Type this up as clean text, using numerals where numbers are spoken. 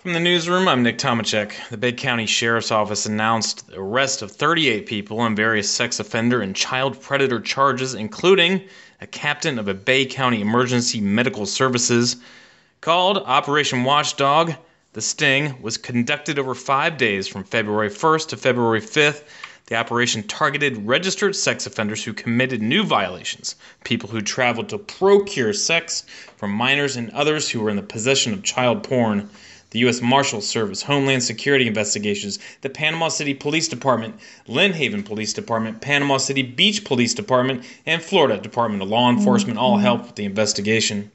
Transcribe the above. From the newsroom, I'm Nick Tomacek. The Bay County Sheriff's Office announced the arrest of 38 people on various sex offender and child predator charges, including a captain of a Bay County Emergency Medical Services. Called Operation Watchdog, the sting was conducted over 5 days from February 1st to February 5th. The operation targeted registered sex offenders who committed new violations, people who traveled to procure sex from minors, and others who were in the possession of child porn. The U.S. Marshals Service, Homeland Security Investigations, the Panama City Police Department, Lynn Haven Police Department, Panama City Beach Police Department, and Florida Department of Law Enforcement all helped with the investigation.